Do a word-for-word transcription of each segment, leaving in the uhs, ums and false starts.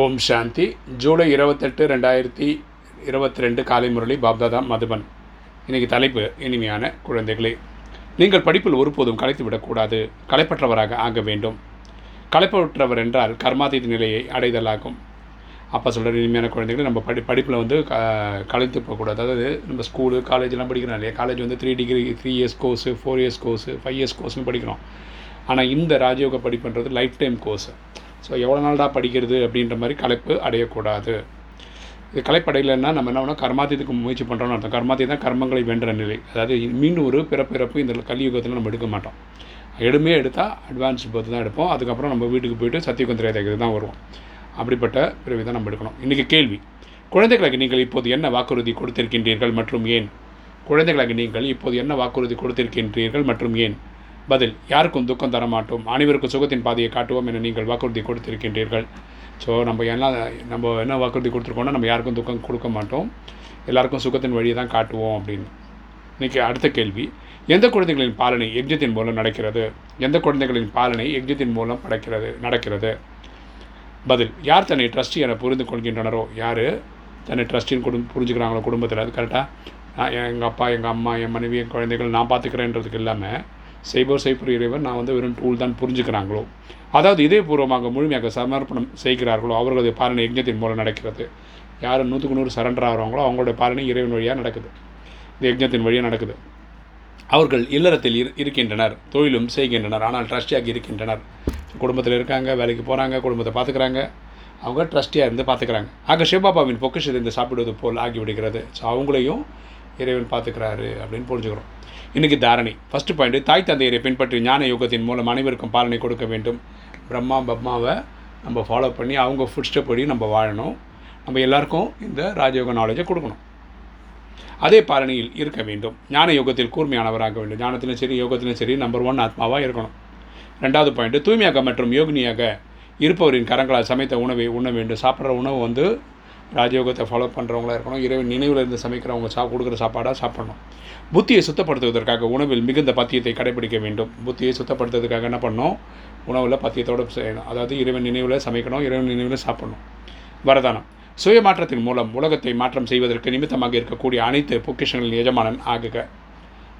ஓம் சாந்தி. ஜூலை இருபத்தெட்டு ரெண்டாயிரத்தி இருபத்தி ரெண்டு காலை முரளி பாப்தாதா மதுபன். இன்றைக்கு தலைப்பு இனிமையான குழந்தைகளே, நீங்கள் படிப்பில் ஒருபோதும் கலைத்துவிடக்கூடாது, களைப்பற்றவராக ஆக வேண்டும். களைப்பற்றவர் என்றால் கர்மாதீத நிலையை அடைதலாகும். அப்போ சொல்கிற இனிமையான குழந்தைகளை நம்ம படி படிப்பில் வந்து க கலைத்து போகக்கூடாது. அதாவது நம்ம ஸ்கூலு காலேஜெலாம் படிக்கிறோம் இல்லையா, காலேஜ் வந்து three degree three years course, four years course, five years கோர்ஸ்னு படிக்கிறோம். ஆனால் இந்த ராஜயோக படிப்புன்றது லைஃப் டைம் கோர்ஸு. ஸோ எவ்வளோ நாள்டா படிக்கிறது அப்படின்ற மாதிரி களைப்பு அடையக்கூடாது. இது களைப்படையிலன்னா நம்ம என்ன பண்ணோம், கர்மாதீத்துக்கு முயற்சி பண்ணுறோம்னு அர்த்தம். கர்மாதீ தான் கர்மங்களை வென்ற நிலை. அதாவது மீண்டும் ஒரு பிறப்பிறப்பு இந்த கலியுகத்தில் நம்ம எடுக்க மாட்டோம். எடுமே எடுத்தால் அட்வான்ஸ் பர்த் தான் எடுப்போம். அதுக்கப்புறம் நம்ம வீட்டுக்கு போய்ட்டு சத்தியகுந்திரேதைக்கு தான் வருவோம். அப்படிப்பட்ட பிறவி தான் நம்ம எடுக்கணும். இன்றைக்கி கேள்வி, குழந்தைகளுக்கு நீங்கள் இப்போது என்ன வாக்குறுதி கொடுத்திருக்கின்றீர்கள் மற்றும் ஏன்? குழந்தைகளுக்கு நீங்கள் இப்போது என்ன வாக்குறுதி கொடுத்திருக்கின்றீர்கள் மற்றும் ஏன்? பதில், யாருக்கும் துக்கம் தரமாட்டோம், அனைவருக்கும் சுகத்தின் பாதையை காட்டுவோம் என நீங்கள் வாக்குறுதி கொடுத்திருக்கின்றீர்கள். ஸோ நம்ம என்ன நம்ம என்ன வாக்குறுதி கொடுத்துருக்கோன்னா, நம்ம யாருக்கும் துக்கம் கொடுக்க மாட்டோம், எல்லாருக்கும் சுகத்தின் வழியை தான் காட்டுவோம் அப்படின்னு. இன்றைக்கி அடுத்த கேள்வி, எந்த குழந்தைகளின் பாலனை யஜ்ஞத்தின் மூலம் நடக்கிறது? எந்த குழந்தைகளின் பாலனை யஜ்ஞத்தின் மூலம் படைக்கிறது நடக்கிறது? பதில், யார் தன்னை ட்ரஸ்டி என புரிந்து கொள்கின்றனரோ, யார் தன்னை ட்ரஸ்டின்னு கொடு புரிஞ்சுக்கிறாங்களோ குடும்பத்தில், அது கரெக்டாக எங்கள் அப்பா, எங்கள் அம்மா, என் மனைவி, என் குழந்தைகள் நான் பார்த்துக்கிறேன்றதுக்கு இல்லாமல் செய்பவர் செய்பவர் இறைவர் நான் வந்து வெறும் டூல் தான் புரிஞ்சுக்கிறாங்களோ, அதாவது இதேபூர்வமாக முழுமையாக சமர்ப்பணம் செய்கிறார்களோ அவர்களது பாலனை யஜ்ஞத்தின் மூலம் நடக்கிறது. யார் நூற்றுக்கு நூறு சரண்டர் ஆகிறாங்களோ அவங்களோட பாலனை இறைவன் வழியாக நடக்குது, இந்த யஜ்ஞத்தின் வழியாக நடக்குது. அவர்கள் இல்லறத்தில் இரு இருக்கின்றனர் தொழிலும் செய்கின்றனர், ஆனால் ட்ரஸ்டியாக இருக்கின்றனர். குடும்பத்தில் இருக்காங்க, வேலைக்கு போகிறாங்க, குடும்பத்தை பார்த்துக்கிறாங்க, அவங்க ட்ரஸ்டியாக இருந்து பார்த்துக்கிறாங்க. ஆக சிவபாபாவின் பொக்கிஷத்தை இருந்து சாப்பிடுவது போல் ஆகிவிடுகிறது. ஸோ அவங்களையும் இறைவன் பார்த்துக்கிறாரு அப்படின்னு புரிஞ்சுக்கிறோம். இன்றைக்கி தாரணை ஃபஸ்ட்டு பாயிண்ட், தாய் தந்தையரை பின்பற்றி ஞான யோகத்தின் மூலம் அனைவருக்கும் பாலனை கொடுக்க வேண்டும். பிரம்மா பப்மாவை நம்ம ஃபாலோ பண்ணி அவங்க ஃபுட் ஸ்டெப் படி நம்ம வாழணும். நம்ம எல்லாருக்கும் இந்த ராஜயோக நாலேஜை கொடுக்கணும். அதே பாலனையில் இருக்க வேண்டும். ஞான யோகத்தில் கூர்மையானவராக வேண்டும். ஞானத்திலும் சரி யோகத்திலும் சரி நம்பர் ஒன் ஆத்மாவாக இருக்கணும். ரெண்டாவது பாயிண்ட்டு, தூய்மையாக மற்றும் யோகினியாக இருப்பவரின் கரங்களால் சமைத்த உணவை உண்ண வேண்டும். சாப்பிட்ற உணவு வந்து ராஜயோகத்தை ஃபாலோ பண்ணுறவங்களா இருக்கணும். இறைவன் நினைவில் இருந்து சமைக்கிறவங்க சா கொடுக்குற சாப்பாடாக சாப்பிடணும். புத்தியை சுத்தப்படுத்துவதற்காக உணவில் மிகுந்த பத்தியத்தை கடைபிடிக்க வேண்டும். புத்தியை சுத்தப்படுத்துறதுக்காக என்ன பண்ணணும், உணவில் பத்தியத்தோடு செய்யணும். அதாவது இறைவன் நினைவில் சமைக்கணும், இறைவன் நினைவில் சாப்பிடணும். வரதானம், சுயமாற்றத்தின் மூலம் உலகத்தை மாற்றம் செய்வதற்கு நிமித்தமாக இருக்கக்கூடிய அனைத்து பொக்கிஷங்களின் எஜமானன் ஆகுக.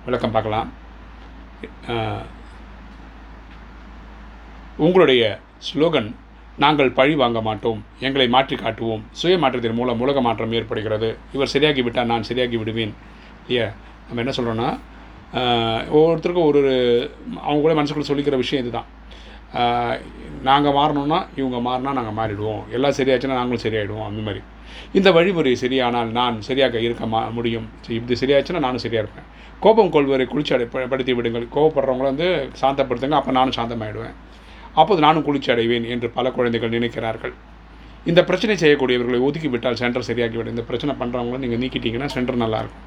விளக்கம் பார்க்கலாம். உங்களுடைய ஸ்லோகன், நாங்கள் பழி வாங்க மாட்டோம், எங்களை மாற்றி காட்டுவோம், சுய மாற்றத்தின் மூலம் உலக மாற்றம் ஏற்படுகிறது. இவர் சரியாகிவிட்டால் நான் சரியாகி விடுவேன். இல்லையா, நம்ம என்ன சொல்கிறோன்னா ஒவ்வொருத்தருக்கும் ஒரு அவங்க கூட மனசுக்குள்ள சொல்லிக்கிற விஷயம் இதுதான். நாங்கள் மாறணும்னா இவங்க மாறினா நாங்கள் மாறிடுவோம், எல்லாம் சரியாச்சுன்னா நாங்களும் சரியாயிடுவோம். அந்த மாதிரி இந்த வழிமுறை சரியானால் நான் சரியாக இருக்க மா முடியும். இப்படி சரியாச்சுன்னா நானும் சரியாக இருப்பேன். கோபம் கொள்வரை குளிர்ச்சி அடை படுத்தி விடுங்கள். கோபப்படுறவங்கள வந்து சாந்தப்படுத்துங்க, அப்போ நானும் சாந்தமாயிடுவேன், அப்போது நானும் குளிர்ச்சி அடைவேன் என்று பல குழந்தைகள் நினைக்கிறார்கள். இந்த பிரச்சனை செய்யக்கூடியவர்களை ஒதுக்கிவிட்டால் சென்டர் சரியாகிவிடும். இந்த பிரச்சனை பண்ணுறவங்கள நீங்கள் நீக்கிட்டீங்கன்னா சென்டர் நல்லாயிருக்கும்.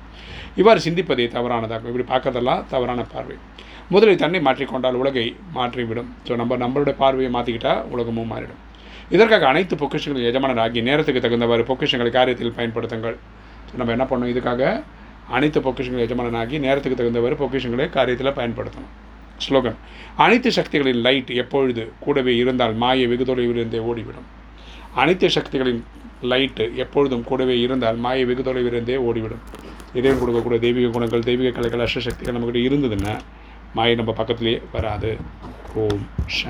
இவ்வாறு சிந்திப்பதே தவறானதாகும். இப்படி பார்க்கறதெல்லாம் தவறான பார்வை. முதலில் தன்னை மாற்றிக்கொண்டால் உலகை மாற்றிவிடும். ஸோ நம்ம நம்மளுடைய பார்வையை மாற்றிக்கிட்டால் உலகமும் மாறிடும். இதற்காக அனைத்து பொக்கிஷங்களின் எஜமானராகி நேரத்துக்கு தகுந்தவாறு பொக்கிஷங்களை காரியத்தில் பயன்படுத்துங்கள். ஸோ நம்ம என்ன பண்ணணும், இதுக்காக அனைத்து பொக்கிஷங்களின் எஜமானராகி நேரத்துக்கு தகுந்தவாறு பொக்கிஷங்களை காரியத்தில் பயன்படுத்தணும். ஸ்லோகன், அனைத்து சக்திகளின் லைட் எப்பொழுது கூடவே இருந்தால் மாயை வெகு தொலைவிலிருந்தே ஓடிவிடும். அனைத்து சக்திகளின் லைட்டு எப்பொழுதும் கூடவே இருந்தால் மாயை வெகு தொலைவிலிருந்தே ஓடிவிடும். இறைவன் கொடுக்கக்கூடிய தெய்வீக குணங்கள், தெய்வீக கலைகள், அஷ்டசக்திகள் நம்மகிட்ட இருந்ததுன்னா மாயை நம்ம பக்கத்துலேயே வராது. ஓம்.